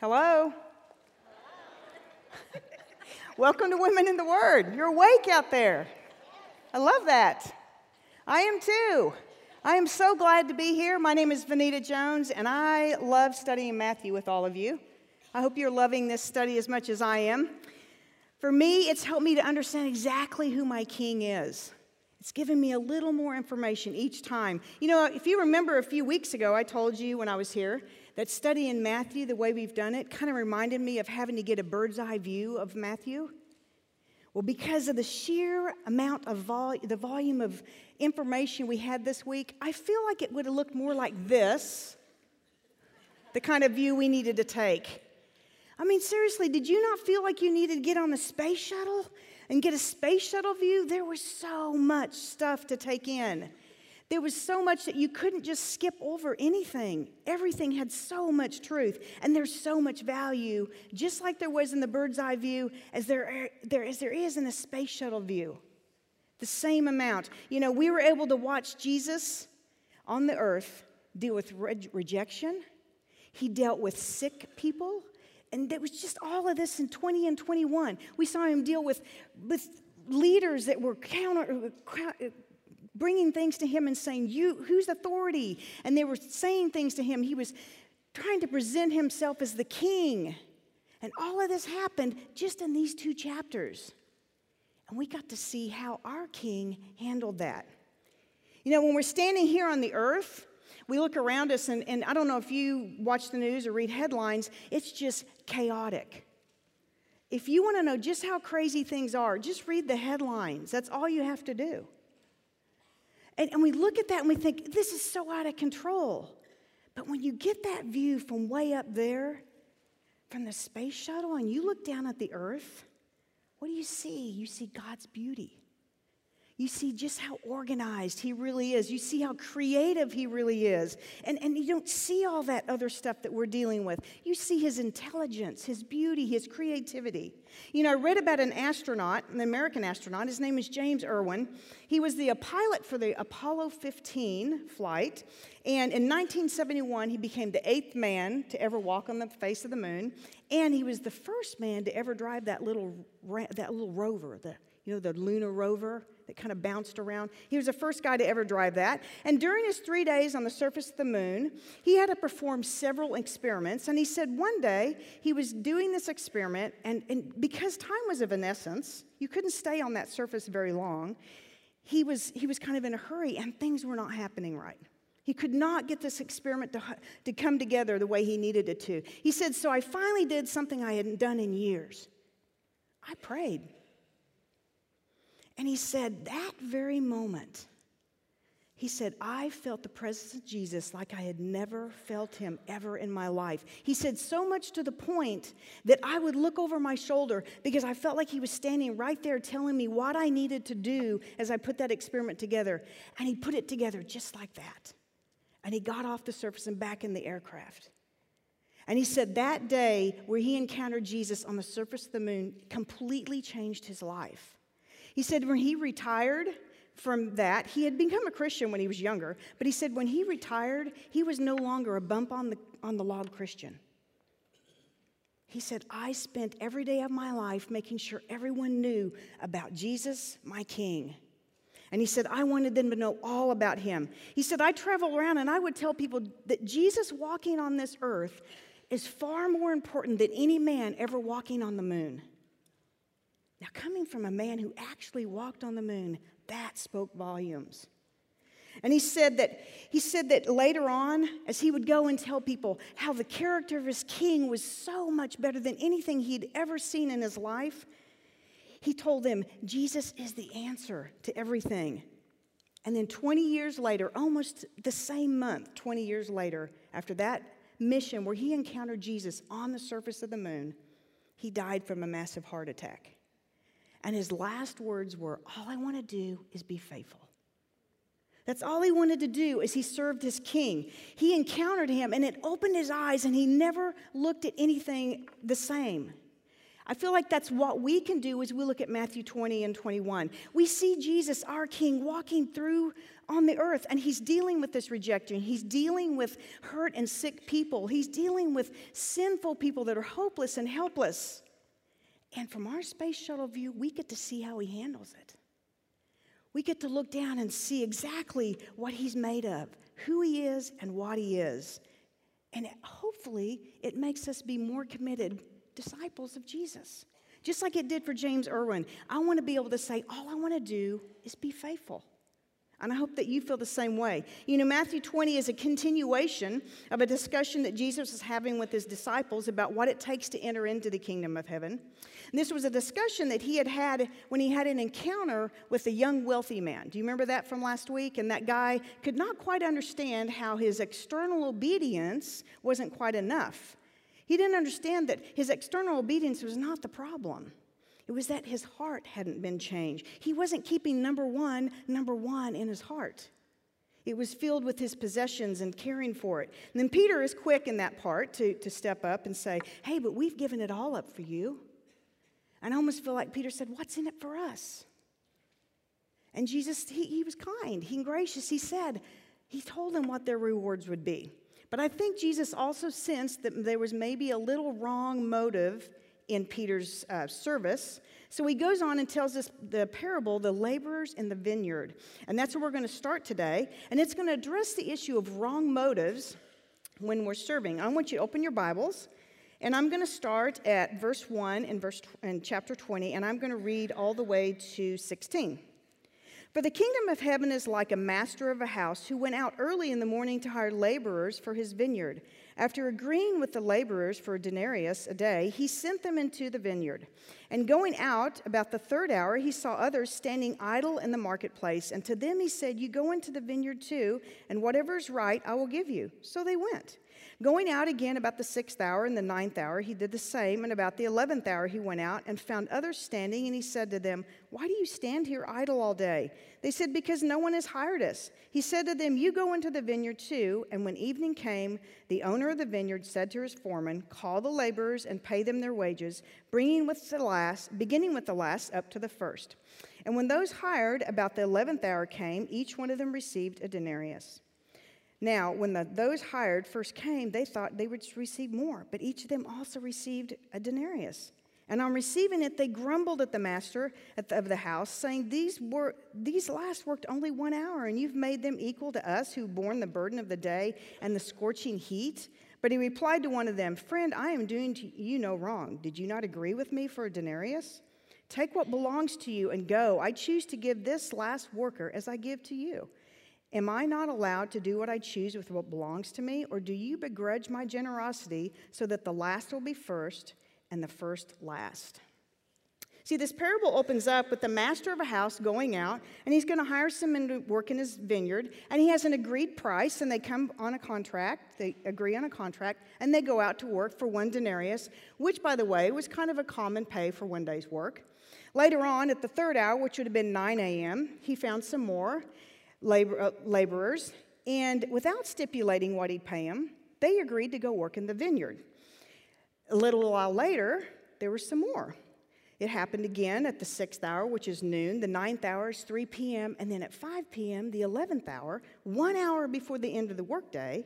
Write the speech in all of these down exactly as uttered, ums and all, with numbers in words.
Hello? Welcome to Women in the Word. You're awake out there. I love that. I am too. I am so glad to be here. My name is Vanita Jones, and I love studying Matthew with all of you. I hope you're loving this study as much as I am. For me, it's helped me to understand exactly who my King is. It's given me a little more information each time. You know, if you remember a few weeks ago, I told you when I was here that studying Matthew, the way we've done it, kind of reminded me of having to get a bird's eye view of Matthew. Well, because of the sheer amount of vol- the volume of information we had this week, I feel like it would have looked more like this, the kind of view we needed to take. I mean, seriously, did you not feel like you needed to get on the space shuttle and get a space shuttle view? There was so much stuff to take in. There was so much that you couldn't just skip over anything. Everything had so much truth, and there's so much value, just like there was in the bird's eye view, as there, there, as there is in the space shuttle view. The same amount. You know, we were able to watch Jesus on the earth deal with re- rejection. He dealt with sick people. And there was just all of this in twenty and twenty-one. We saw him deal with, with leaders that were counter, bringing things to him and saying, "You, whose authority?" And they were saying things to him. He was trying to present himself as the king. And all of this happened just in these two chapters. And we got to see how our King handled that. You know, when we're standing here on the earth, we look around us, and, and I don't know if you watch the news or read headlines, it's just chaotic. If you want to know just how crazy things are, just read the headlines. That's all you have to do. And, and we look at that and we think, this is so out of control. But when you get that view from way up there, from the space shuttle, and you look down at the earth, what do you see? You see God's beauty. You see just how organized he really is. You see how creative he really is. And, and you don't see all that other stuff that we're dealing with. You see his intelligence, his beauty, his creativity. You know, I read about an astronaut, an American astronaut. His name is James Irwin. He was the pilot for the Apollo fifteen flight. And in nineteen seventy-one, he became the eighth man to ever walk on the face of the moon. And he was the first man to ever drive that little, that little rover, the You know, the lunar rover that kind of bounced around. He was the first guy to ever drive that. And during his three days on the surface of the moon, he had to perform several experiments. And he said one day he was doing this experiment, and, and because time was of an essence, you couldn't stay on that surface very long, he was, he was kind of in a hurry, and things were not happening right. He could not get this experiment to, to come together the way he needed it to. He said, "So I finally did something I hadn't done in years. I prayed." And he said, that very moment, he said, I felt the presence of Jesus like I had never felt him ever in my life. He said, so much to the point that I would look over my shoulder because I felt like he was standing right there telling me what I needed to do as I put that experiment together. And he put it together just like that. And he got off the surface and back in the aircraft. And he said that day where he encountered Jesus on the surface of the moon completely changed his life. He said when he retired from that, he had become a Christian when he was younger, but he said when he retired, he was no longer a bump on the, on the log Christian. He said, I spent every day of my life making sure everyone knew about Jesus, my King. And he said, I wanted them to know all about him. He said, I travel around and I would tell people that Jesus walking on this earth is far more important than any man ever walking on the moon. Now, coming from a man who actually walked on the moon, that spoke volumes. And he said that he said that later on, as he would go and tell people how the character of his King was so much better than anything he'd ever seen in his life, he told them, Jesus is the answer to everything. And then twenty years later, almost the same month, twenty years later, after that mission where he encountered Jesus on the surface of the moon, he died from a massive heart attack. And his last words were, all I want to do is be faithful. That's all he wanted to do as he served his King. He encountered him, and it opened his eyes, and he never looked at anything the same. I feel like that's what we can do as we look at Matthew twenty and twenty-one. We see Jesus, our King, walking through on the earth, and he's dealing with this rejection. He's dealing with hurt and sick people. He's dealing with sinful people that are hopeless and helpless. And from our space shuttle view, we get to see how he handles it. We get to look down and see exactly what he's made of, who he is and what he is. And it, hopefully it makes us be more committed disciples of Jesus. Just like it did for James Irwin. I want to be able to say, all I want to do is be faithful. And I hope that you feel the same way. You know, Matthew twenty is a continuation of a discussion that Jesus was having with his disciples about what it takes to enter into the kingdom of heaven. And this was a discussion that he had had when he had an encounter with a young wealthy man. Do you remember that from last week? And that guy could not quite understand how his external obedience wasn't quite enough. He didn't understand that his external obedience was not the problem. It was that his heart hadn't been changed. He wasn't keeping number one, number one in his heart. It was filled with his possessions and caring for it. And then Peter is quick in that part to, to step up and say, hey, but we've given it all up for you. And I almost feel like Peter said, what's in it for us? And Jesus, he, he was kind, he was gracious. He said, he told them what their rewards would be. But I think Jesus also sensed that there was maybe a little wrong motive in Peter's uh, service. So he goes on and tells us the parable, the laborers in the vineyard. And that's where we're going to start today. And it's going to address the issue of wrong motives when we're serving. I want you to open your Bibles. And I'm going to start at verse one in, verse, in chapter twenty. And I'm going to read all the way to sixteen. For the kingdom of heaven is like a master of a house who went out early in the morning to hire laborers for his vineyard. After agreeing with the laborers for a denarius a day, he sent them into the vineyard. And going out about the third hour, he saw others standing idle in the marketplace. And to them he said, you go into the vineyard too, and whatever is right I will give you. So they went. Going out again about the sixth hour and the ninth hour, he did the same. And about the eleventh hour he went out and found others standing. And he said to them, why do you stand here idle all day? They said, because no one has hired us. He said to them, you go into the vineyard too. And when evening came, the owner of the vineyard said to his foreman, call the laborers and pay them their wages, bringing with the last, beginning with the last up to the first. And when those hired about the eleventh hour came, each one of them received a denarius. Now, when the, those hired first came, they thought they would receive more, but each of them also received a denarius. And on receiving it, they grumbled at the master at the, of the house, saying, these, were, these last worked only one hour, and you've made them equal to us who borne the burden of the day and the scorching heat. But he replied to one of them, friend, I am doing to you no wrong. Did you not agree with me for a denarius? Take what belongs to you and go. I choose to give this last worker as I give to you. Am I not allowed to do what I choose with what belongs to me? Or do you begrudge my generosity so that the last will be first and the first last? See, this parable opens up with the master of a house going out, and he's going to hire some men to work in his vineyard, and he has an agreed price, and they come on a contract, they agree on a contract, and they go out to work for one denarius, which, by the way, was kind of a common pay for one day's work. Later on, at the third hour, which would have been nine a.m., he found some more Labor, uh, laborers, and without stipulating what he'd pay them, they agreed to go work in the vineyard. A little while later, there were some more. It happened again at the sixth hour, which is noon, the ninth hour is three p.m., and then at five p.m., the eleventh hour, one hour before the end of the workday,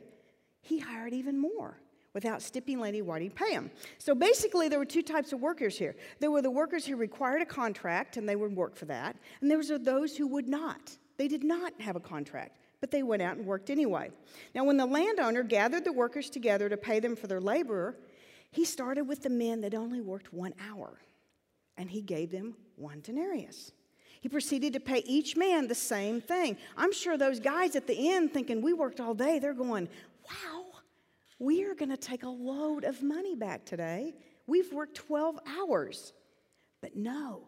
he hired even more without stipulating what he'd pay them. So basically, there were two types of workers here. There were the workers who required a contract, and they would work for that, and there were those who would not. They did not have a contract, but they went out and worked anyway. Now, when the landowner gathered the workers together to pay them for their labor, he started with the men that only worked one hour, and he gave them one denarius. He proceeded to pay each man the same thing. I'm sure those guys at the end thinking, we worked all day, they're going, wow, we are going to take a load of money back today. We've worked twelve hours. But no.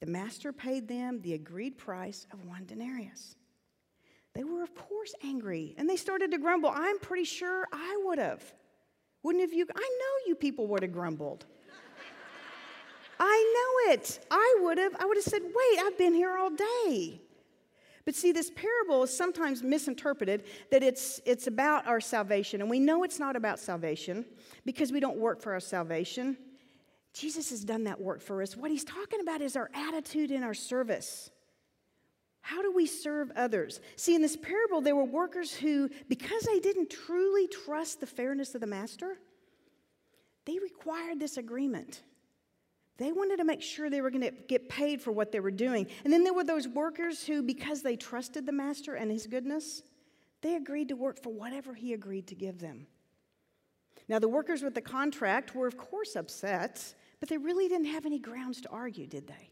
The master paid them the agreed price of one denarius. They were, of course, angry, and they started to grumble. I'm pretty sure I would have. Wouldn't have you? I know you people would have grumbled. I know it. I would have. I would have said, wait, I've been here all day. But see, this parable is sometimes misinterpreted that it's, it's about our salvation, and we know it's not about salvation because we don't work for our salvation. Jesus has done that work for us. What he's talking about is our attitude in our service. How do we serve others? See, in this parable, there were workers who, because they didn't truly trust the fairness of the master, they required this agreement. They wanted to make sure they were going to get paid for what they were doing. And then there were those workers who, because they trusted the master and his goodness, they agreed to work for whatever he agreed to give them. Now, the workers with the contract were, of course, upset, but they really didn't have any grounds to argue, did they?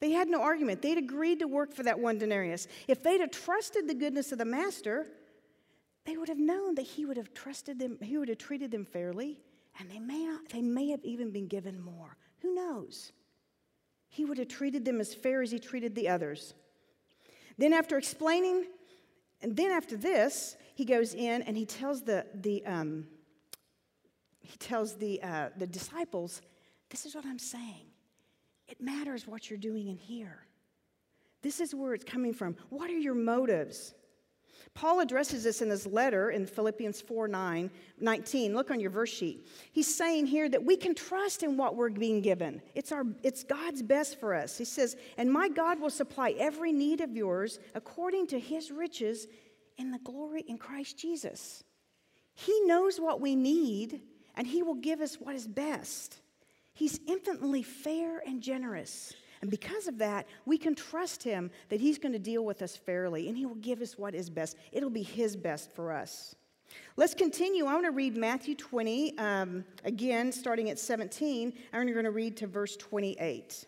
They had no argument. They'd agreed to work for that one denarius. If they'd have trusted the goodness of the master, they would have known that he would have trusted them, he would have treated them fairly, and they may not, they may have even been given more. Who knows? He would have treated them as fair as he treated the others. Then after explaining, and then after this, he goes in and he tells the, the um, he tells the uh, the disciples, this is what I'm saying. It matters what you're doing in here. This is where it's coming from. What are your motives? Paul addresses this in his letter in Philippians four nineteen. Look on your verse sheet. He's saying here that we can trust in what we're being given. It's our, it's God's best for us. He says, and my God will supply every need of yours according to his riches in the glory in Christ Jesus. He knows what we need, and he will give us what is best. He's infinitely fair and generous. And because of that, we can trust him that he's going to deal with us fairly, and he will give us what is best. It'll be his best for us. Let's continue. I want to read Matthew twenty, um, again, starting at seventeen. I'm going to read to verse twenty-eight.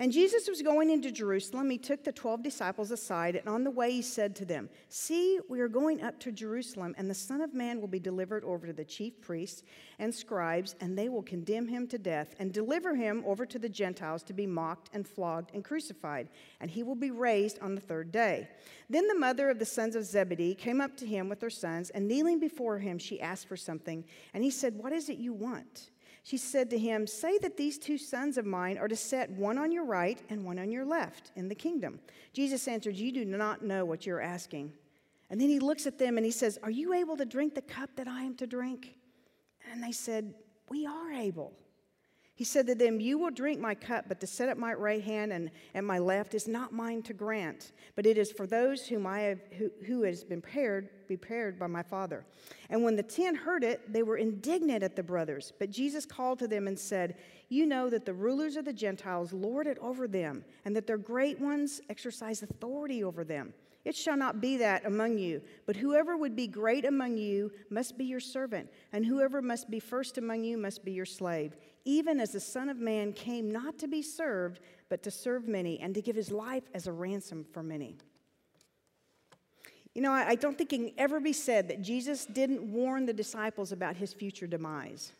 And Jesus was going into Jerusalem. He took the twelve disciples aside, and on the way he said to them, see, we are going up to Jerusalem, and the Son of Man will be delivered over to the chief priests and scribes, and they will condemn him to death and deliver him over to the Gentiles to be mocked and flogged and crucified, and he will be raised on the third day. Then the mother of the sons of Zebedee came up to him with her sons, and kneeling before him, she asked for something, and he said, what is it you want? She said to him, say that these two sons of mine are to set one on your right and one on your left in the kingdom. Jesus answered, you do not know what you're asking. And then he looks at them and he says, are you able to drink the cup that I am to drink? And they said, we are able. He said to them, you will drink my cup, but to set at my right hand and at my left is not mine to grant, but it is for those whom I have, who, who has been prepared, prepared by my Father. And when the ten heard it, they were indignant at the brothers. But Jesus called to them and said, you know that the rulers of the Gentiles lord it over them, and that their great ones exercise authority over them. It shall not be that among you, but whoever would be great among you must be your servant, and whoever must be first among you must be your slave, even as the Son of Man came not to be served, but to serve many, and to give his life as a ransom for many. You know, I don't think it can ever be said that Jesus didn't warn the disciples about his future demise.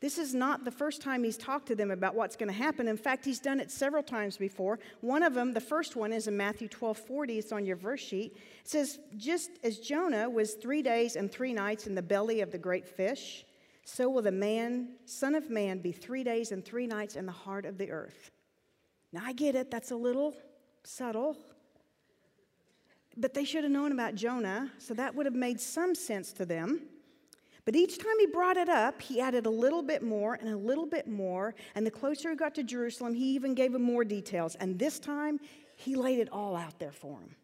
This is not the first time he's talked to them about what's going to happen. In fact, he's done it several times before. One of them, the first one, is in Matthew twelve forty. It's on your verse sheet. It says, just as Jonah was three days and three nights in the belly of the great fish, so will the man, Son of Man be three days and three nights in the heart of the earth. Now, I get it. That's a little subtle. But they should have known about Jonah, so that would have made some sense to them. But each time he brought it up, he added a little bit more and a little bit more. And the closer he got to Jerusalem, he even gave him more details. And this time, he laid it all out there for him.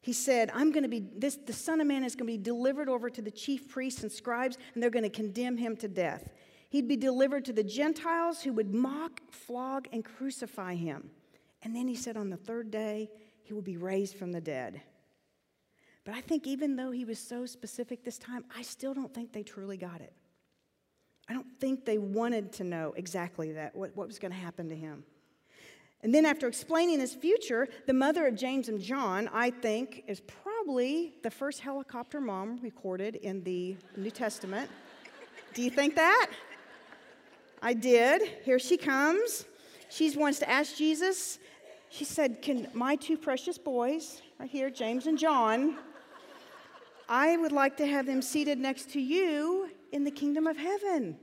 He said, I'm going to be, this, the Son of Man is going to be delivered over to the chief priests and scribes, and they're going to condemn him to death. He'd be delivered to the Gentiles who would mock, flog, and crucify him. And then he said on the third day, he will be raised from the dead. But I think even though he was so specific this time, I still don't think they truly got it. I don't think they wanted to know exactly that, what, what was going to happen to him. And then after explaining his future, the mother of James and John, I think, is probably the first helicopter mom recorded in the New Testament. Do you think that? I did. Here she comes. She wants to ask Jesus. She said, can my two precious boys, right here, James and John, I would like to have them seated next to you in the kingdom of heaven.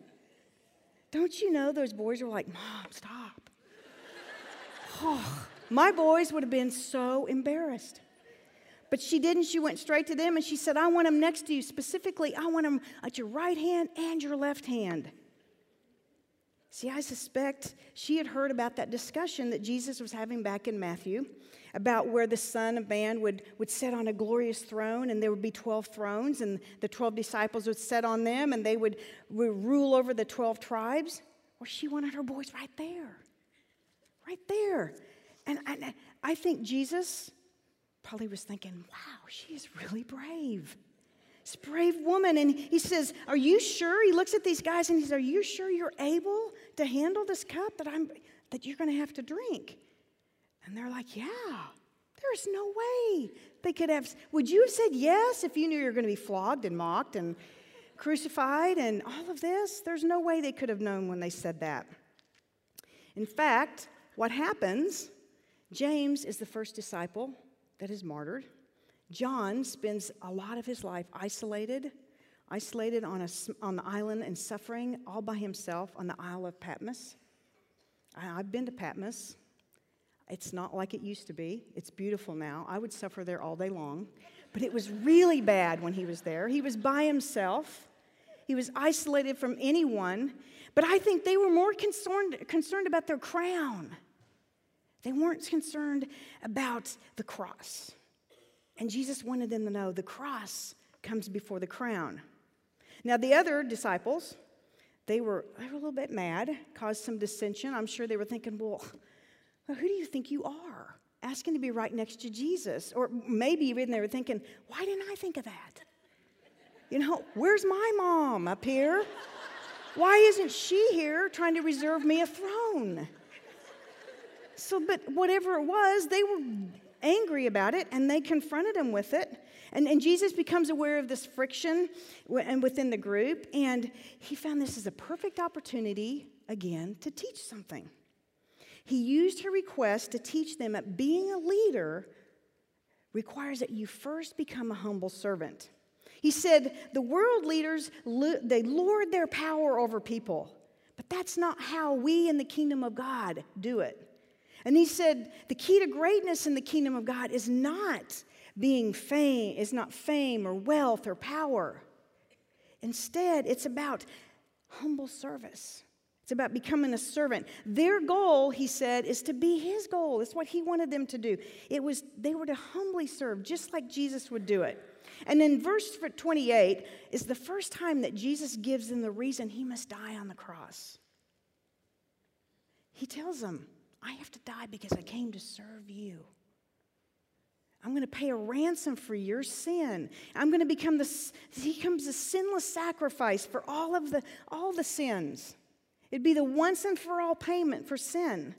Don't you know those boys were like, Mom, stop. Oh, my boys would have been so embarrassed. But she didn't. She went straight to them, and she said, I want them next to you. Specifically, I want them at your right hand and your left hand. See, I suspect she had heard about that discussion that Jesus was having back in Matthew about where the Son of Man would, would sit on a glorious throne, and there would be twelve thrones, and the twelve disciples would sit on them, and they would, would rule over the twelve tribes. Well, she wanted her boys right there, right there. And I, I think Jesus probably was thinking, wow, she is really brave. This brave woman, and he says, are you sure? He looks at these guys and he says, are you sure you're able to handle this cup that I'm that you're going to have to drink? And they're like, yeah, there's no way they could have. Would you have said yes if you knew you were going to be flogged and mocked and crucified and all of this? There's no way they could have known when they said that. In fact, what happens, James is the first disciple that is martyred. John spends a lot of his life isolated, isolated on, a, on the island and suffering all by himself on the Isle of Patmos. I, I've been to Patmos. It's not like it used to be. It's beautiful now. I would suffer there all day long. But it was really bad when he was there. He was by himself. He was isolated from anyone. But I think they were more concerned, concerned about their crown. They weren't concerned about the cross. And Jesus wanted them to know the cross comes before the crown. Now, the other disciples, they were, they were a little bit mad, caused some dissension. I'm sure they were thinking, well, who do you think you are? Asking to be right next to Jesus. Or maybe even they were thinking, why didn't I think of that? You know, where's my mom up here? Why isn't she here trying to reserve me a throne? So, but whatever it was, they were angry about it, and they confronted him with it. And, and Jesus becomes aware of this friction w- and within the group, and he found this is a perfect opportunity, again, to teach something. He used her request to teach them that being a leader requires that you first become a humble servant. He said the world leaders, lo- they lord their power over people, but that's not how we in the kingdom of God do it. And he said, the key to greatness in the kingdom of God is not being fame, is not fame or wealth or power. Instead, it's about humble service. It's about becoming a servant. Their goal, he said, is to be his goal. It's what he wanted them to do. It was they were to humbly serve, just like Jesus would do it. And in verse twenty-eight is the first time that Jesus gives them the reason he must die on the cross. He tells them, I have to die because I came to serve you. I'm going to pay a ransom for your sin. I'm going to become the, he becomes a sinless sacrifice for all of the, all the sins. It'd be the once and for all payment for sin.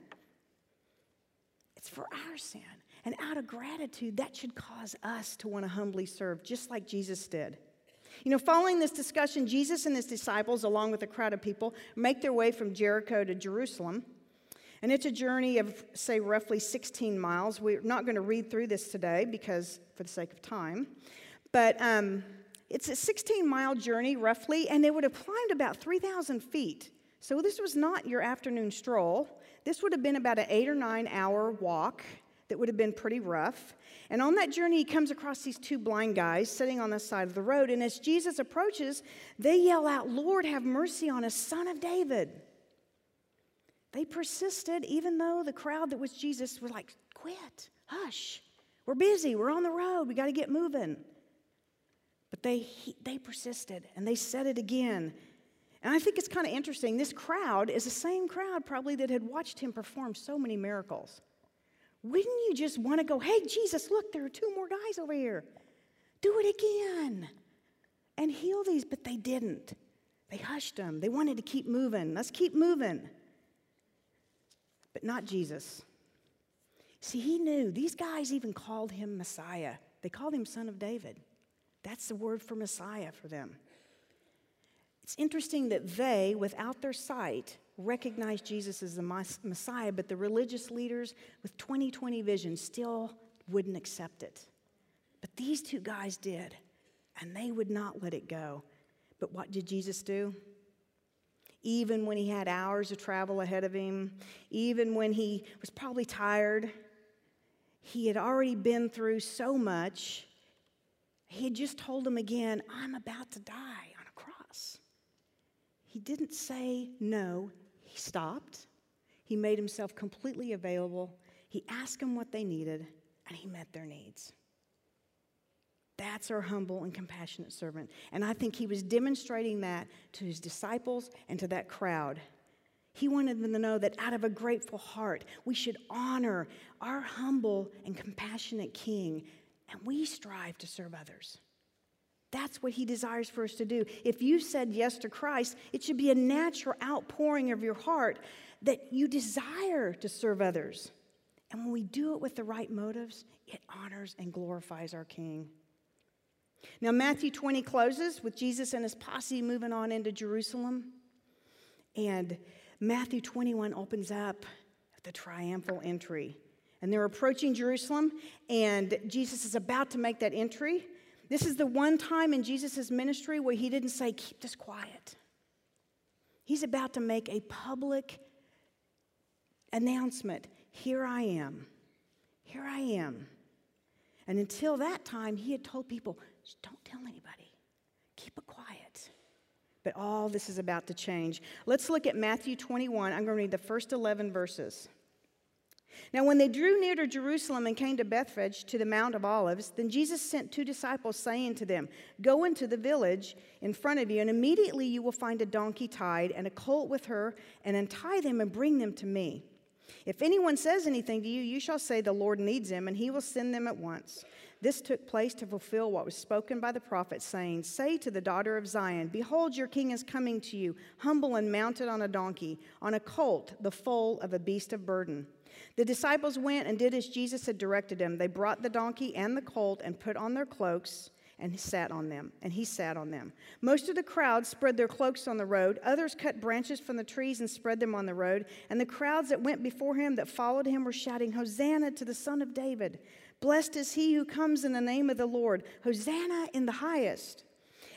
It's for our sin. And out of gratitude, that should cause us to want to humbly serve, just like Jesus did. You know, following this discussion, Jesus and his disciples, along with a crowd of people, make their way from Jericho to Jerusalem. And it's a journey of, say, roughly sixteen miles. We're not going to read through this today because, for the sake of time. But um, it's a sixteen-mile journey, roughly, and they would have climbed about three thousand feet. So this was not your afternoon stroll. This would have been about an eight- or nine-hour walk that would have been pretty rough. And on that journey, he comes across these two blind guys sitting on the side of the road. And as Jesus approaches, they yell out, Lord, have mercy on us, Son of David. They persisted, even though the crowd that was Jesus was like, quit, hush, we're busy, we're on the road, we got to get moving. But they he, they persisted, and they said it again. And I think it's kind of interesting. This crowd is the same crowd probably that had watched him perform so many miracles. Wouldn't you just want to go, hey, Jesus, look, there are two more guys over here. Do it again and heal these. But they didn't. They hushed them. They wanted to keep moving. Let's keep moving. But not Jesus. See, he knew. These guys even called him Messiah. They called him Son of David. That's the word for Messiah for them. It's interesting that they, without their sight, recognized Jesus as the Messiah, but the religious leaders with twenty twenty vision still wouldn't accept it. But these two guys did, and they would not let it go. But what did Jesus do? Even when he had hours of travel ahead of him, even when he was probably tired, he had already been through so much. He had just told them again, I'm about to die on a cross. He didn't say no, He stopped. He made himself completely available. He asked them what they needed, and he met their needs. That's our humble and compassionate servant. And I think he was demonstrating that to his disciples and to that crowd. He wanted them to know that out of a grateful heart, we should honor our humble and compassionate King, and we strive to serve others. That's what he desires for us to do. If you said yes to Christ, it should be a natural outpouring of your heart that you desire to serve others. And when we do it with the right motives, it honors and glorifies our King. Now, Matthew twenty closes with Jesus and his posse moving on into Jerusalem. And Matthew twenty-one opens up the triumphal entry. And they're approaching Jerusalem, and Jesus is about to make that entry. This is the one time in Jesus' ministry where he didn't say, keep this quiet. He's about to make a public announcement. Here I am. Here I am. And until that time, he had told people, don't tell anybody. Keep it quiet. But all this is about to change. Let's look at Matthew twenty-one. I'm going to read the first eleven verses. Now, when they drew near to Jerusalem and came to Bethphage, to the Mount of Olives, then Jesus sent two disciples, saying to them, go into the village in front of you, and immediately you will find a donkey tied and a colt with her, and untie them and bring them to me. If anyone says anything to you, you shall say the Lord needs them, and he will send them at once. This took place to fulfill what was spoken by the prophet, saying, say to the daughter of Zion, behold, your king is coming to you, humble and mounted on a donkey, on a colt, the foal of a beast of burden. The disciples went and did as Jesus had directed them. They brought the donkey and the colt and put on their cloaks, and sat on them, and he sat on them. Most of the crowd spread their cloaks on the road. Others cut branches from the trees and spread them on the road. And the crowds that went before him, that followed him, were shouting, Hosanna to the Son of David. Blessed is he who comes in the name of the Lord. Hosanna in the highest.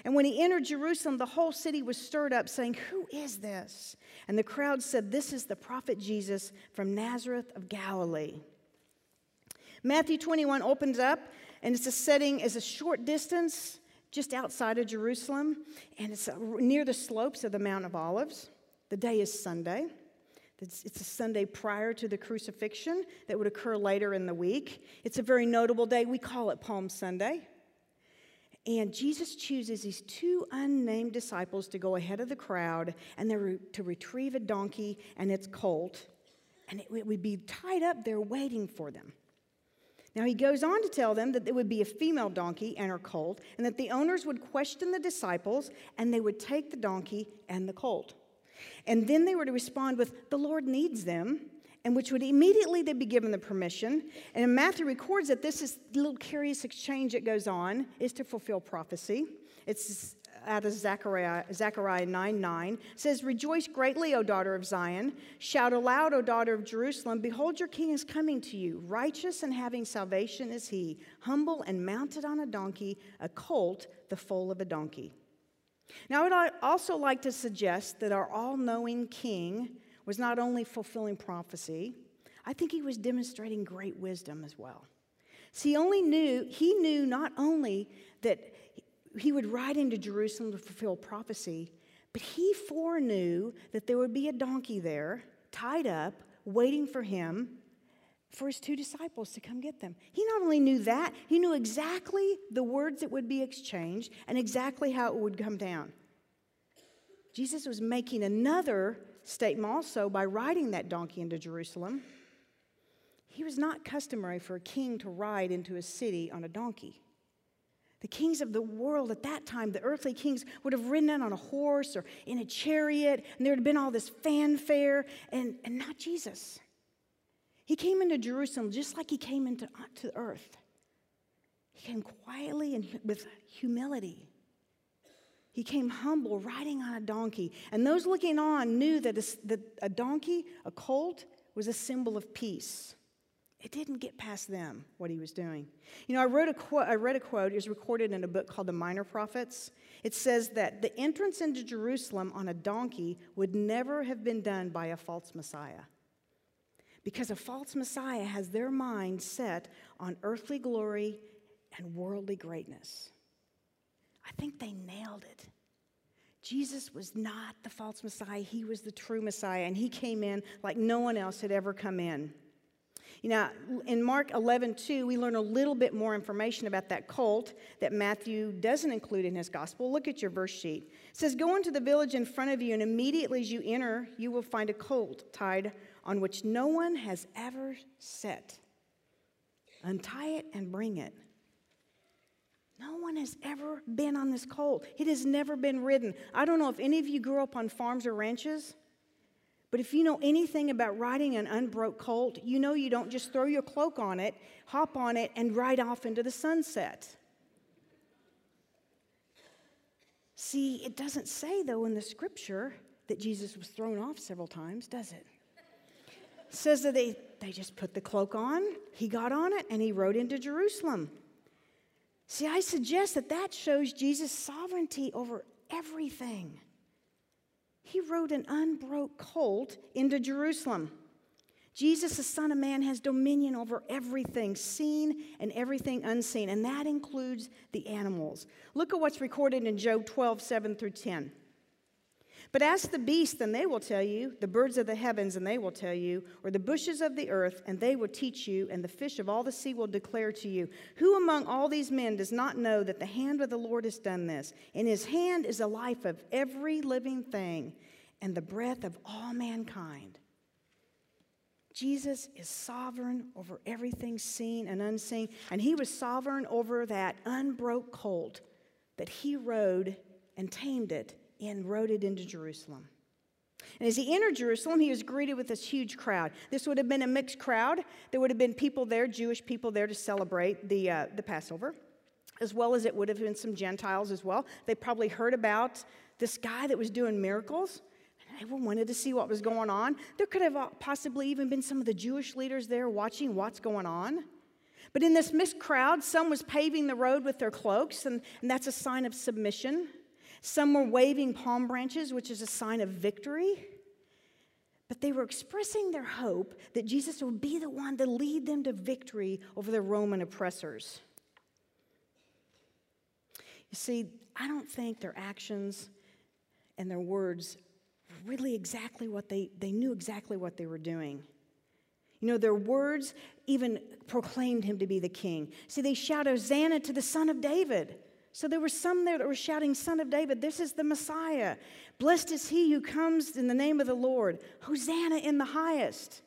And when he entered Jerusalem, the whole city was stirred up, saying, who is this? And the crowd said, this is the prophet Jesus from Nazareth of Galilee. Matthew twenty-one opens up. And it's a setting, is a short distance just outside of Jerusalem, and it's near the slopes of the Mount of Olives. The day is Sunday. It's, it's a Sunday prior to the crucifixion that would occur later in the week. It's a very notable day. We call it Palm Sunday. And Jesus chooses these two unnamed disciples to go ahead of the crowd, and they're to retrieve a donkey and its colt, and it, it would be tied up there waiting for them. Now, he goes on to tell them that there would be a female donkey and her colt, and that the owners would question the disciples, and they would take the donkey and the colt. And then they were to respond with, the Lord needs them, and which would immediately they be given the permission. And Matthew records that this is little curious exchange that goes on is to fulfill prophecy. It's out of Zechariah, Zechariah nine nine. It says, rejoice greatly, O daughter of Zion. Shout aloud, O daughter of Jerusalem. Behold, your king is coming to you. Righteous and having salvation is he, humble and mounted on a donkey, a colt, the foal of a donkey. Now, I would also like to suggest that our all-knowing king was not only fulfilling prophecy, I think he was demonstrating great wisdom as well. See, only knew, he knew not only that he would ride into Jerusalem to fulfill prophecy, but he foreknew that there would be a donkey there, tied up, waiting for him, for his two disciples to come get them. He not only knew that, he knew exactly the words that would be exchanged and exactly how it would come down. Jesus was making another statement also by riding that donkey into Jerusalem. He was not customary for a king to ride into a city on a donkey. The kings of the world at that time, the earthly kings, would have ridden in on a horse or in a chariot, and there would have been all this fanfare, and, and not Jesus. He came into Jerusalem just like he came into to earth. He came quietly and with humility. He came humble, riding on a donkey. And those looking on knew that a, that a donkey, a colt, was a symbol of peace. It didn't get past them, what he was doing. You know, I, wrote a qu- I read a quote. It was recorded in a book called The Minor Prophets. It says that the entrance into Jerusalem on a donkey would never have been done by a false Messiah, because a false Messiah has their mind set on earthly glory and worldly greatness. I think they nailed it. Jesus was not the false Messiah. He was the true Messiah, and he came in like no one else had ever come in. You know, in Mark eleven two, we learn a little bit more information about that cult that Matthew doesn't include in his gospel. Look at your verse sheet. It says, "Go into the village in front of you, and immediately as you enter, you will find a colt tied on which no one has ever sat. Untie it and bring it." No one has ever been on this colt. It has never been ridden. I don't know if any of you grew up on farms or ranches, but if you know anything about riding an unbroke colt, you know you don't just throw your cloak on it, hop on it, and ride off into the sunset. See, it doesn't say, though, in the Scripture that Jesus was thrown off several times, does it? It says that they, they just put the cloak on, he got on it, and he rode into Jerusalem. See, I suggest that that shows Jesus' sovereignty over everything. He rode an unbroke colt into Jerusalem. Jesus, the Son of Man, has dominion over everything seen and everything unseen, and that includes the animals. Look at what's recorded in Job twelve, seven through ten. "But ask the beasts, and they will tell you, the birds of the heavens, and they will tell you, or the bushes of the earth, and they will teach you, and the fish of all the sea will declare to you. Who among all these men does not know that the hand of the Lord has done this? In his hand is the life of every living thing, and the breath of all mankind." Jesus is sovereign over everything seen and unseen, and he was sovereign over that unbroke colt that he rode and tamed it and rode it into Jerusalem. And as he entered Jerusalem, he was greeted with this huge crowd. This would have been a mixed crowd. There would have been people there, Jewish people there, to celebrate the uh, the Passover, as well as it would have been some Gentiles as well. They probably heard about this guy that was doing miracles, and everyone wanted to see what was going on. There could have possibly even been some of the Jewish leaders there watching what's going on. But in this mixed crowd, some was paving the road with their cloaks, and, and that's a sign of submission. Some were waving palm branches, which is a sign of victory. But they were expressing their hope that Jesus would be the one to lead them to victory over the Roman oppressors. You see, I don't think their actions and their words were really exactly what they, they knew exactly what they were doing. You know, their words even proclaimed him to be the king. See, they shout, "Hosanna to the Son of David." So there were some there that were shouting, "Son of David, this is the Messiah. Blessed is he who comes in the name of the Lord. Hosanna in the highest."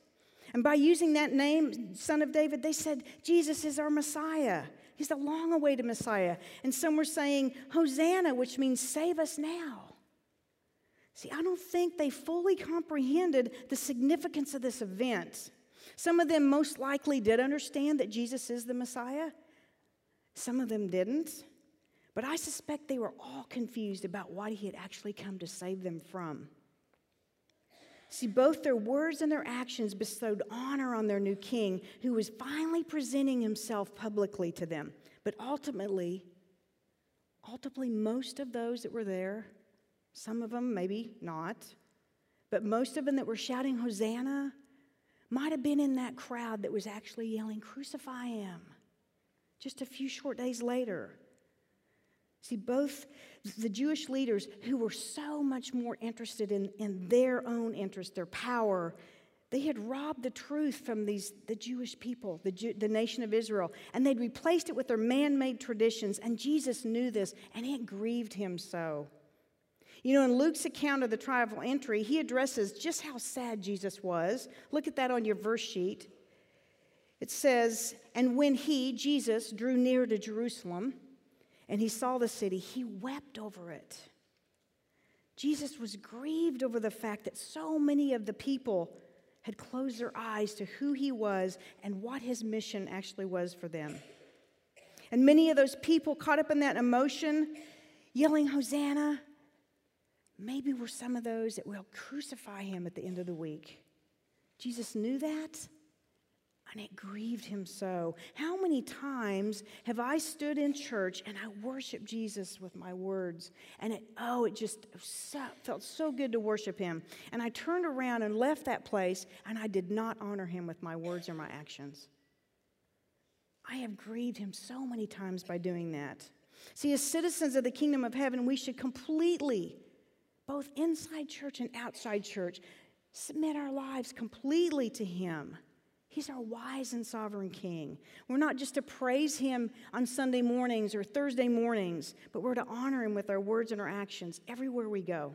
And by using that name, Son of David, they said, Jesus is our Messiah. He's the long-awaited Messiah. And some were saying, "Hosanna," which means save us now. See, I don't think they fully comprehended the significance of this event. Some of them most likely did understand that Jesus is the Messiah. Some of them didn't. But I suspect they were all confused about what he had actually come to save them from. See, both their words and their actions bestowed honor on their new king, who was finally presenting himself publicly to them. But ultimately, ultimately, most of those that were there, some of them maybe not, but most of them that were shouting Hosanna might have been in that crowd that was actually yelling, "Crucify him," just a few short days later. See, both the Jewish leaders, who were so much more interested in, in their own interest, their power, they had robbed the truth from these the Jewish people, the, Jew, the nation of Israel, and they'd replaced it with their man-made traditions, and Jesus knew this, and it grieved him so. You know, in Luke's account of the triumphal entry, he addresses just how sad Jesus was. Look at that on your verse sheet. It says, "And when he, Jesus, drew near to Jerusalem, and he saw the city, he wept over it." Jesus was grieved over the fact that so many of the people had closed their eyes to who he was and what his mission actually was for them. And many of those people caught up in that emotion, yelling Hosanna, maybe were some of those that will crucify him at the end of the week. Jesus knew that, and it grieved him so. How many times have I stood in church and I worshiped Jesus with my words? And it, oh, it just felt so good to worship him. And I turned around and left that place, and I did not honor him with my words or my actions. I have grieved him so many times by doing that. See, as citizens of the kingdom of heaven, we should completely both inside church and outside church, submit our lives completely to him. He's our wise and sovereign king. We're not just to praise him on Sunday mornings or Thursday mornings, but we're to honor him with our words and our actions everywhere we go.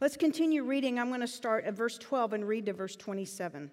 Let's continue reading. I'm going to start at verse twelve and read to verse twenty-seven.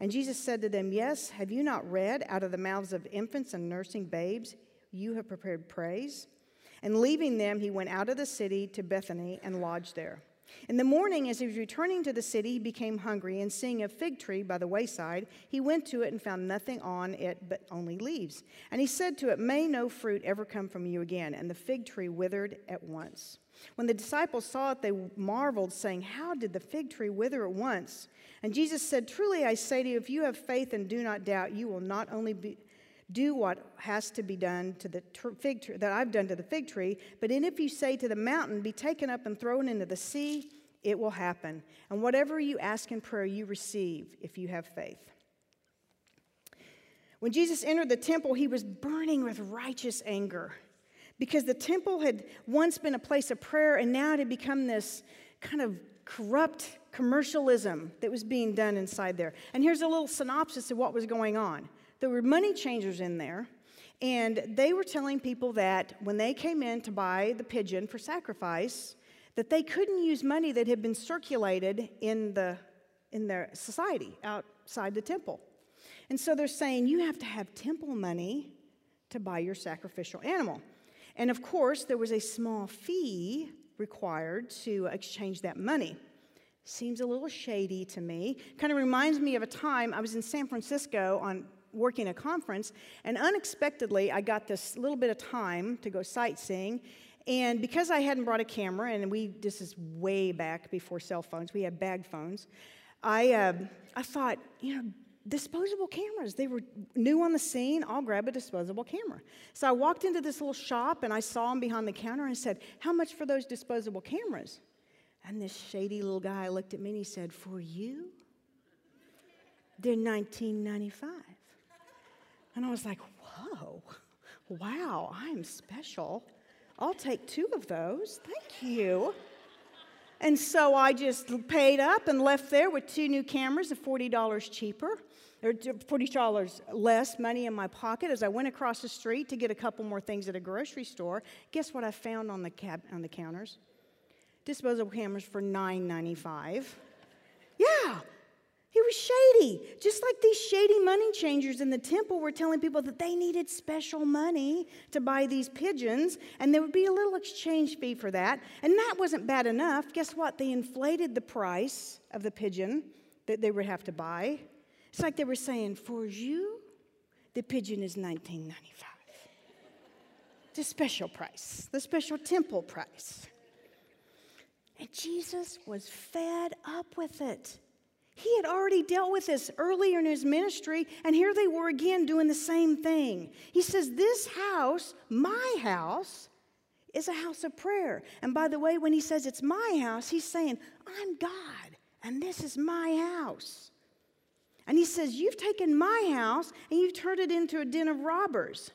And Jesus said to them, "Yes, have you not read, out of the mouths of infants and nursing babes, you have prepared praise?" And leaving them, he went out of the city to Bethany and lodged there. In the morning, as he was returning to the city, he became hungry, and seeing a fig tree by the wayside, he went to it and found nothing on it but only leaves. And he said to it, "May no fruit ever come from you again." And the fig tree withered at once. When the disciples saw it, they marveled, saying, "How did the fig tree wither at once?" And Jesus said, "Truly I say to you, if you have faith and do not doubt, you will not only be, do what has to be done to the fig tree that I've done to the fig tree, but then if you say to the mountain, 'Be taken up and thrown into the sea,' it will happen. And whatever you ask in prayer, you receive if you have faith." When Jesus entered the temple, he was burning with righteous anger, because the temple had once been a place of prayer, and now it had become this kind of corrupt commercialism that was being done inside there. And here's a little synopsis of what was going on. There were money changers in there, and they were telling people that when they came in to buy the pigeon for sacrifice, that they couldn't use money that had been circulated in the in their society outside the temple. And so they're saying, you have to have temple money to buy your sacrificial animal. And of course, there was a small fee required to exchange that money. Seems a little shady to me. Kind of reminds me of a time I was in San Francisco on working a conference, and unexpectedly, I got this little bit of time to go sightseeing. And because I hadn't brought a camera, and we this is way back before cell phones, we had bag phones, I uh, I thought, you know, disposable cameras. They were new on the scene. I'll grab a disposable camera. So I walked into this little shop, and I saw him behind the counter, and said, "How much for those disposable cameras?" And this shady little guy looked at me, and he said, "For you? They're nineteen ninety-five." And I was like, whoa, wow, I am special. I'll take two of those. Thank you. And so I just paid up and left there with two new cameras and forty dollars cheaper, or forty dollars less money in my pocket as I went across the street to get a couple more things at a grocery store. Guess what I found on the cab on the counters? Disposable cameras for nine ninety-five. Yeah. He was shady, just like these shady money changers in the temple were telling people that they needed special money to buy these pigeons, and there would be a little exchange fee for that. And that wasn't bad enough. Guess what? They inflated the price of the pigeon that they would have to buy. It's like they were saying, "For you, the pigeon is nineteen ninety-five. The special price, the special temple price." And Jesus was fed up with it. He had already dealt with this earlier in his ministry, and here they were again doing the same thing. He says, this house, my house, is a house of prayer. And by the way, when he says it's my house, he's saying, I'm God, and this is my house. And he says, you've taken my house, and you've turned it into a den of robbers.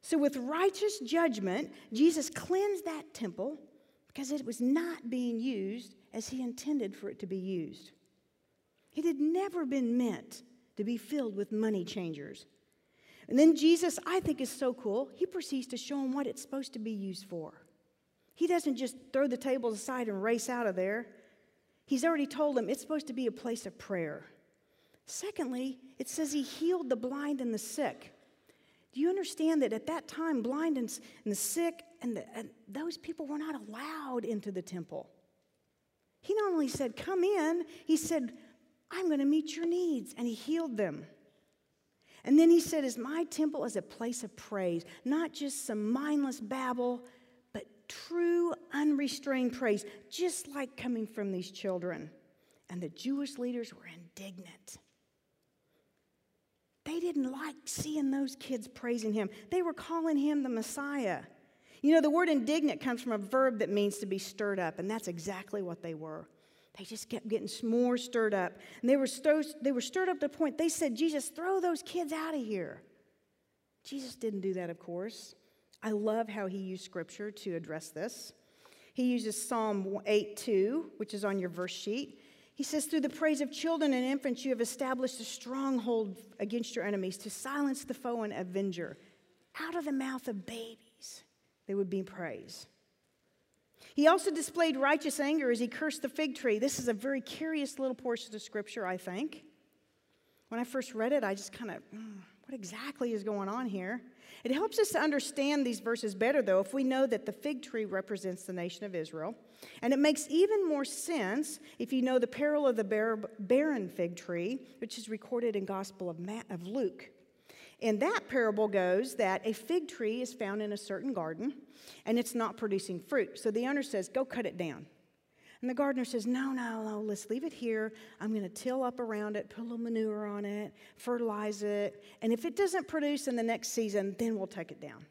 So with righteous judgment, Jesus cleansed that temple because it was not being used as he intended for it to be used. It had never been meant to be filled with money changers. And then Jesus, I think, is so cool. He proceeds to show them what it's supposed to be used for. He doesn't just throw the tables aside and race out of there. He's already told them it's supposed to be a place of prayer. Secondly, it says he healed the blind and the sick. Do you understand that at that time, blind and, and the sick, and, the, and those people were not allowed into the temple? He not only said, come in, he said, I'm going to meet your needs. And he healed them. And then he said, is my temple is a place of praise, not just some mindless babble, but true, unrestrained praise, just like coming from these children. And the Jewish leaders were indignant. They didn't like seeing those kids praising him. They were calling him the Messiah. You know, the word indignant comes from a verb that means to be stirred up, and that's exactly what they were. They just kept getting more stirred up. And they were, st- they were stirred up to the point they said, Jesus, throw those kids out of here. Jesus didn't do that, of course. I love how he used Scripture to address this. He uses Psalm eight two, which is on your verse sheet. He says, through the praise of children and infants, you have established a stronghold against your enemies to silence the foe and avenger. Out of the mouth of babies, they would be praised. He also displayed righteous anger as he cursed the fig tree. This is a very curious little portion of Scripture, I think. When I first read it, I just kind of, mm, what exactly is going on here? It helps us to understand these verses better, though, if we know that the fig tree represents the nation of Israel. And it makes even more sense if you know the parable of the bar- barren fig tree, which is recorded in the Gospel of, Ma- of Luke. And that parable goes that a fig tree is found in a certain garden, and it's not producing fruit. So the owner says, go cut it down. And the gardener says, no, no, no, let's leave it here. I'm going to till up around it, put a little manure on it, fertilize it. And if it doesn't produce in the next season, then we'll take it down.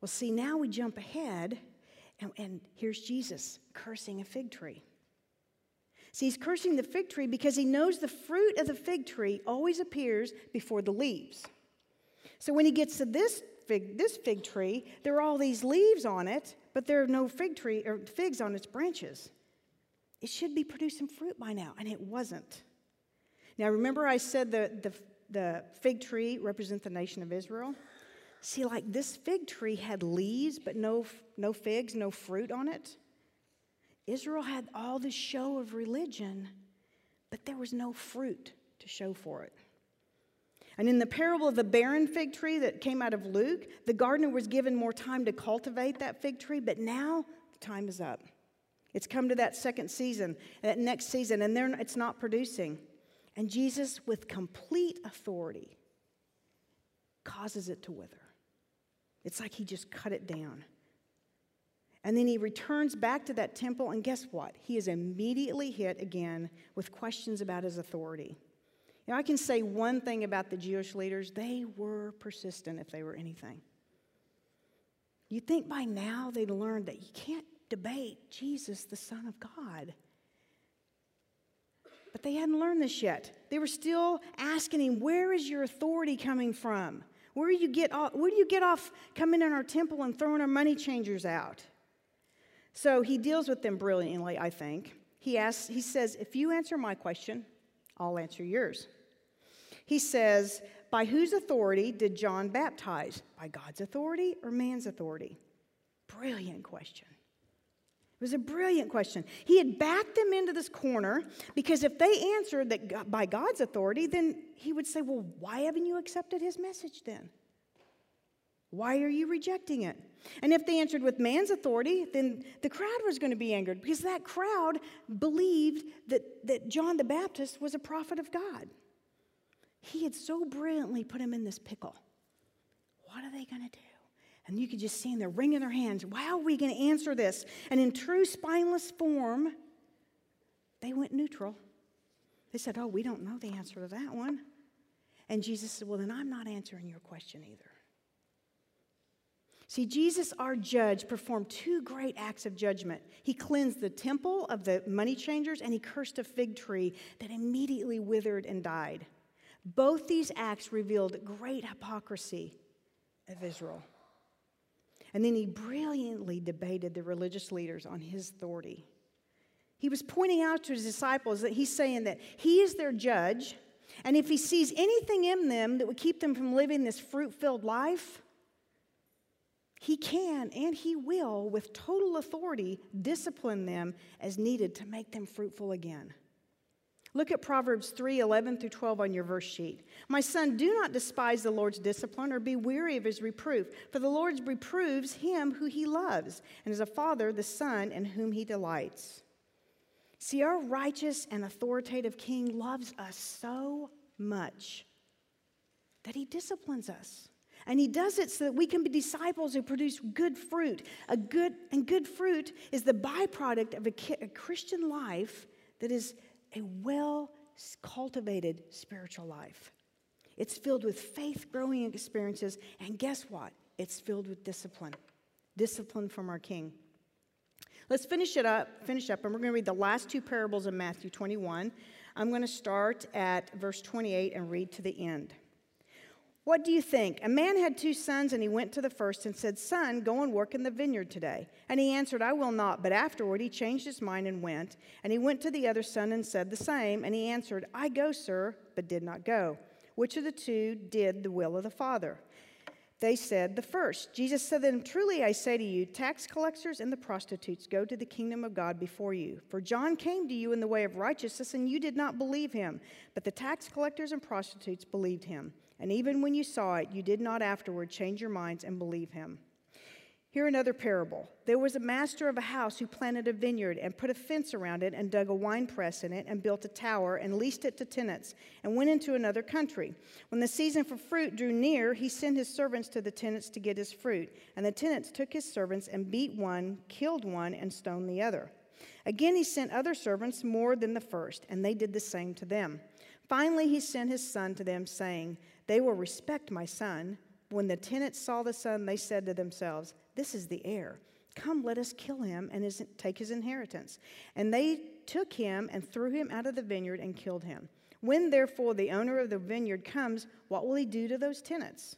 Well, see, now we jump ahead, and, and here's Jesus cursing a fig tree. See, he's cursing the fig tree because he knows the fruit of the fig tree always appears before the leaves. So when he gets to this fig, this fig tree, there are all these leaves on it, but there are no fig tree or figs on its branches. It should be producing fruit by now, and it wasn't. Now, remember I said the, the, the fig tree represents the nation of Israel? See, like this fig tree had leaves, but no, no figs, no fruit on it. Israel had all this show of religion, but there was no fruit to show for it. And in the parable of the barren fig tree that came out of Luke, the gardener was given more time to cultivate that fig tree, but now the time is up. It's come to that second season, that next season, and they're, it's not producing. And Jesus, with complete authority, causes it to wither. It's like he just cut it down. And then he returns back to that temple, and guess what? He is immediately hit again with questions about his authority. Now, I can say one thing about the Jewish leaders. They were persistent if they were anything. You'd think by now they'd learned that you can't debate Jesus, the Son of God. But they hadn't learned this yet. They were still asking him, where is your authority coming from? Where do you get off, where do you get off coming in our temple and throwing our money changers out? So he deals with them brilliantly, I think. He asks, he says, if you answer my question, I'll answer yours. He says, by whose authority did John baptize? By God's authority or man's authority? Brilliant question. It was a brilliant question. He had backed them into this corner because if they answered that by God's authority, then he would say, well, why haven't you accepted his message then? Why are you rejecting it? And if they answered with man's authority, then the crowd was going to be angered because that crowd believed that, that John the Baptist was a prophet of God. He had so brilliantly put him in this pickle. What are they going to do? And you could just see them, they're wringing their hands. How are we going to answer this? And in true spineless form, they went neutral. They said, oh, we don't know the answer to that one. And Jesus said, well, then I'm not answering your question either. See, Jesus, our judge, performed two great acts of judgment. He cleansed the temple of the money changers, and he cursed a fig tree that immediately withered and died. Both these acts revealed great hypocrisy of Israel. And then he brilliantly debated the religious leaders on his authority. He was pointing out to his disciples that he's saying that he is their judge, and if he sees anything in them that would keep them from living this fruit-filled life, he can and he will, with total authority, discipline them as needed to make them fruitful again. Look at Proverbs three eleven through twelve on your verse sheet. My son, do not despise the Lord's discipline or be weary of his reproof, for the Lord reproves him who he loves, and as a father, the son in whom he delights. See, our righteous and authoritative King loves us so much that he disciplines us. And he does it so that we can be disciples who produce good fruit. A good and good fruit is the byproduct of a, a Christian life that is a well-cultivated spiritual life. It's filled with faith-growing experiences, and guess what? It's filled with discipline. Discipline from our King. Let's finish it up, finish up, and we're going to read the last two parables in Matthew twenty-one. I'm going to start at verse twenty-eight and read to the end. What do you think? A man had two sons, and he went to the first and said, Son, go and work in the vineyard today. And he answered, I will not. But afterward he changed his mind and went. And he went to the other son and said the same. And he answered, I go, sir, but did not go. Which of the two did the will of the Father? They said, the first. Jesus said to them, Truly I say to you, tax collectors and the prostitutes go to the kingdom of God before you. For John came to you in the way of righteousness, and you did not believe him. But the tax collectors and prostitutes believed him. And even when you saw it, you did not afterward change your minds and believe him. Hear another parable. There was a master of a house who planted a vineyard and put a fence around it and dug a winepress in it and built a tower and leased it to tenants and went into another country. When the season for fruit drew near, he sent his servants to the tenants to get his fruit. And the tenants took his servants and beat one, killed one, and stoned the other. Again he sent other servants more than the first, and they did the same to them. Finally he sent his son to them, saying, They will respect my son. When the tenants saw the son, they said to themselves, This is the heir. Come, let us kill him and his, take his inheritance. And they took him and threw him out of the vineyard and killed him. When, therefore, the owner of the vineyard comes, what will he do to those tenants?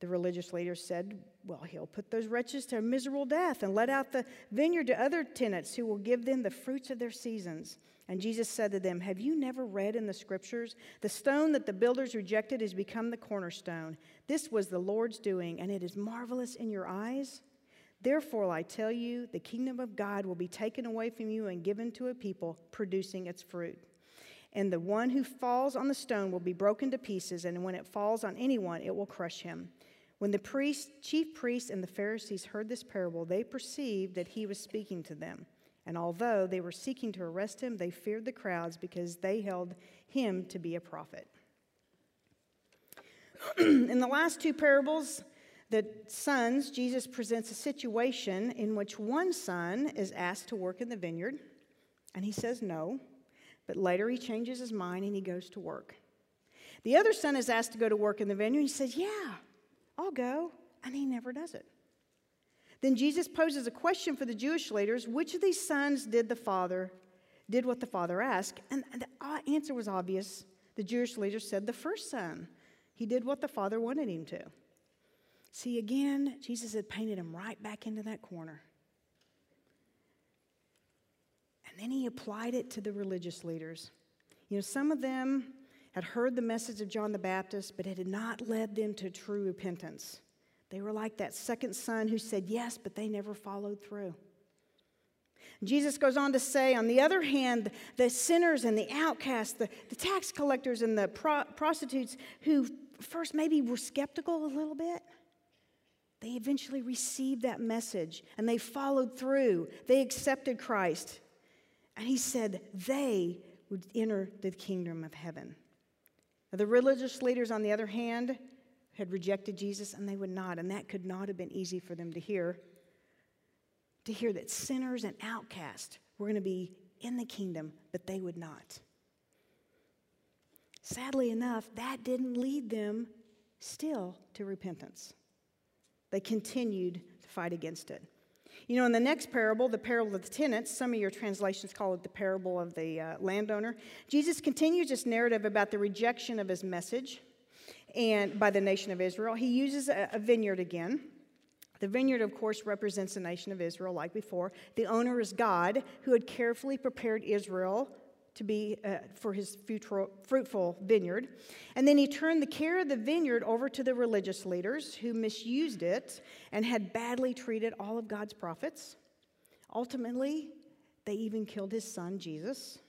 The religious leaders said, Well, he'll put those wretches to a miserable death and let out the vineyard to other tenants who will give them the fruits of their seasons. And Jesus said to them, Have you never read in the scriptures, the stone that the builders rejected has become the cornerstone. This was the Lord's doing, and it is marvelous in your eyes. Therefore, I tell you, the kingdom of God will be taken away from you and given to a people producing its fruit. And the one who falls on the stone will be broken to pieces, and when it falls on anyone, it will crush him. When the priests, chief priests and the Pharisees heard this parable, they perceived that he was speaking to them. And although they were seeking to arrest him, they feared the crowds because they held him to be a prophet. In the last two parables, the sons, Jesus presents a situation in which one son is asked to work in the vineyard, and he says no, but later he changes his mind and he goes to work. The other son is asked to go to work in the vineyard, and he says, yeah, I'll go, and he never does it. Then Jesus poses a question for the Jewish leaders, which of these sons did the father, did what the father asked? And the answer was obvious. The Jewish leaders said the first son. He did what the father wanted him to. See, again, Jesus had painted him right back into that corner. And then he applied it to the religious leaders. You know, some of them had heard the message of John the Baptist, but it had not led them to true repentance. They were like that second son who said yes, but they never followed through. Jesus goes on to say, on the other hand, the sinners and the outcasts, the, the tax collectors and the pro- prostitutes who first maybe were skeptical a little bit, they eventually received that message and they followed through. They accepted Christ. And he said they would enter the kingdom of heaven. Now, the religious leaders, on the other hand, had rejected Jesus, and they would not, and that could not have been easy for them to hear, to hear that sinners and outcasts were going to be in the kingdom, but they would not. Sadly enough, that didn't lead them still to repentance. They continued to fight against it. You know, in the next parable, the parable of the tenants, some of your translations call it the parable of the uh, landowner, Jesus continues this narrative about the rejection of his message, and by the nation of Israel. He uses a vineyard again. The vineyard, of course, represents the nation of Israel, like before. The owner is God, who had carefully prepared Israel to be uh, for his future, fruitful vineyard. And then he turned the care of the vineyard over to the religious leaders, who misused it and had badly treated all of God's prophets. Ultimately, they even killed his son, Jesus.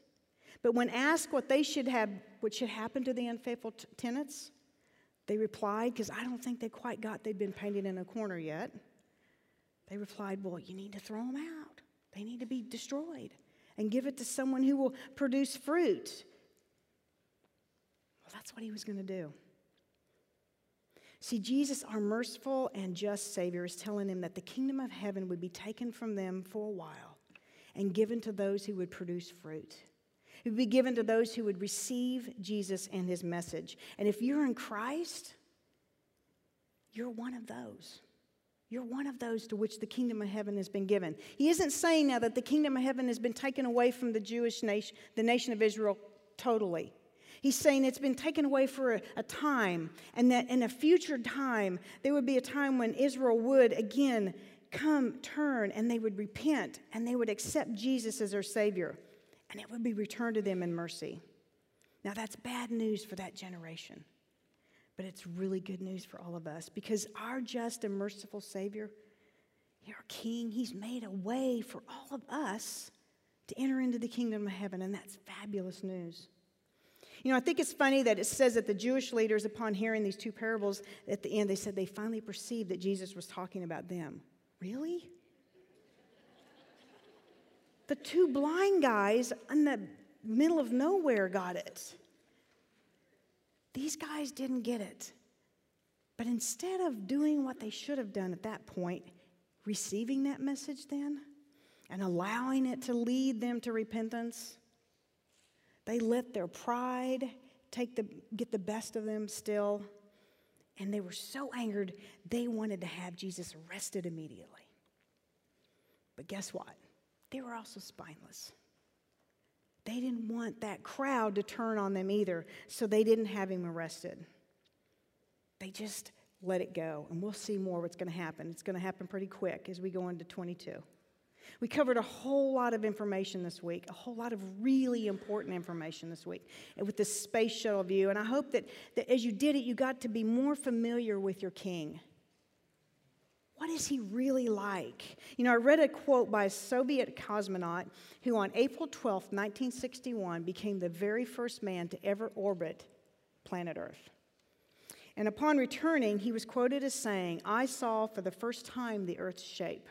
But when asked what they should have, what should happen to the unfaithful t- tenants, they replied, because I don't think they quite got they'd been painted in a corner yet. They replied, well, you need to throw them out. They need to be destroyed and give it to someone who will produce fruit. Well, that's what he was going to do. See, Jesus, our merciful and just Savior, is telling them that the kingdom of heaven would be taken from them for a while and given to those who would produce fruit. It would be given to those who would receive Jesus and his message. And if you're in Christ, you're one of those. You're one of those to which the kingdom of heaven has been given. He isn't saying now that the kingdom of heaven has been taken away from the Jewish nation, the nation of Israel, totally. He's saying it's been taken away for a, a time, and that in a future time, there would be a time when Israel would again come, turn, and they would repent, and they would accept Jesus as their Savior, and it would be returned to them in mercy. Now, that's bad news for that generation. But it's really good news for all of us, because our just and merciful Savior, our King, he's made a way for all of us to enter into the kingdom of heaven, and that's fabulous news. You know, I think it's funny that it says that the Jewish leaders, upon hearing these two parables at the end, they said they finally perceived that Jesus was talking about them. Really? The two blind guys in the middle of nowhere got it. These guys didn't get it. But instead of doing what they should have done at that point, receiving that message then, and allowing it to lead them to repentance, they let their pride take the, get the best of them still, and they were so angered, they wanted to have Jesus arrested immediately. But guess what? They were also spineless. They didn't want that crowd to turn on them either, so they didn't have him arrested. They just let it go, and we'll see more what's going to happen. It's going to happen pretty quick as we go into twenty-two. We covered a whole lot of information this week, a whole lot of really important information this week with this space shuttle view, and I hope that, that as you did it, you got to be more familiar with your King. What is he really like? You know, I read a quote by a Soviet cosmonaut who on April twelfth, nineteen sixty-one, became the very first man to ever orbit planet Earth. And upon returning, he was quoted as saying, "I saw for the first time the Earth's shape."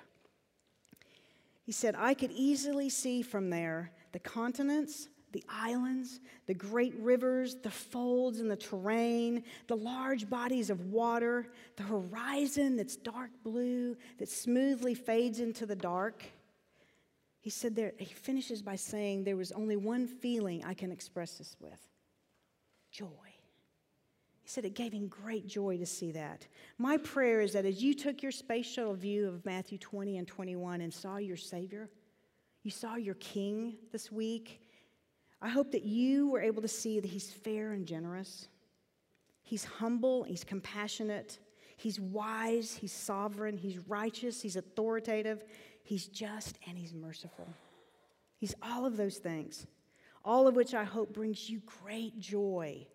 He said, "I could easily see from there the continents, the islands, the great rivers, the folds in the terrain, the large bodies of water, the horizon that's dark blue, that smoothly fades into the dark." He said there, he finishes by saying, "There was only one feeling I can express this with: joy." He said it gave him great joy to see that. My prayer is that as you took your space shuttle view of Matthew twenty and twenty-one and saw your Savior, you saw your King this week, I hope that you were able to see that he's fair and generous. He's humble, he's compassionate, he's wise, he's sovereign, he's righteous, he's authoritative, he's just, and he's merciful. He's all of those things, all of which I hope brings you great joy,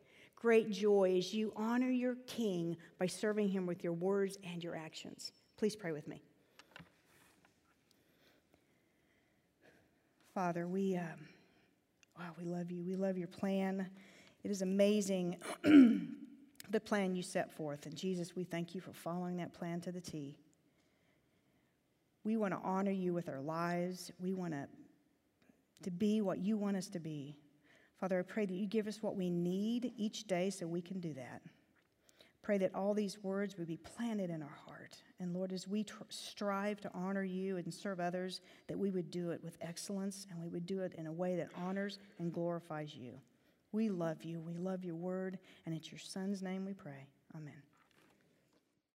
great joy as you honor your King by serving him with your words and your actions. Please pray with me. Father, we... Uh, Wow, we love you. We love your plan. It is amazing, the plan you set forth. And Jesus, we thank you for following that plan to the T. We want to honor you with our lives. We want to, to be what you want us to be. Father, I pray that you give us what we need each day so we can do that. Pray that all these words would be planted in our heart. And Lord, as we tr- strive to honor you and serve others, that we would do it with excellence, and we would do it in a way that honors and glorifies you. We love you. We love your word. And it's your Son's name we pray. Amen.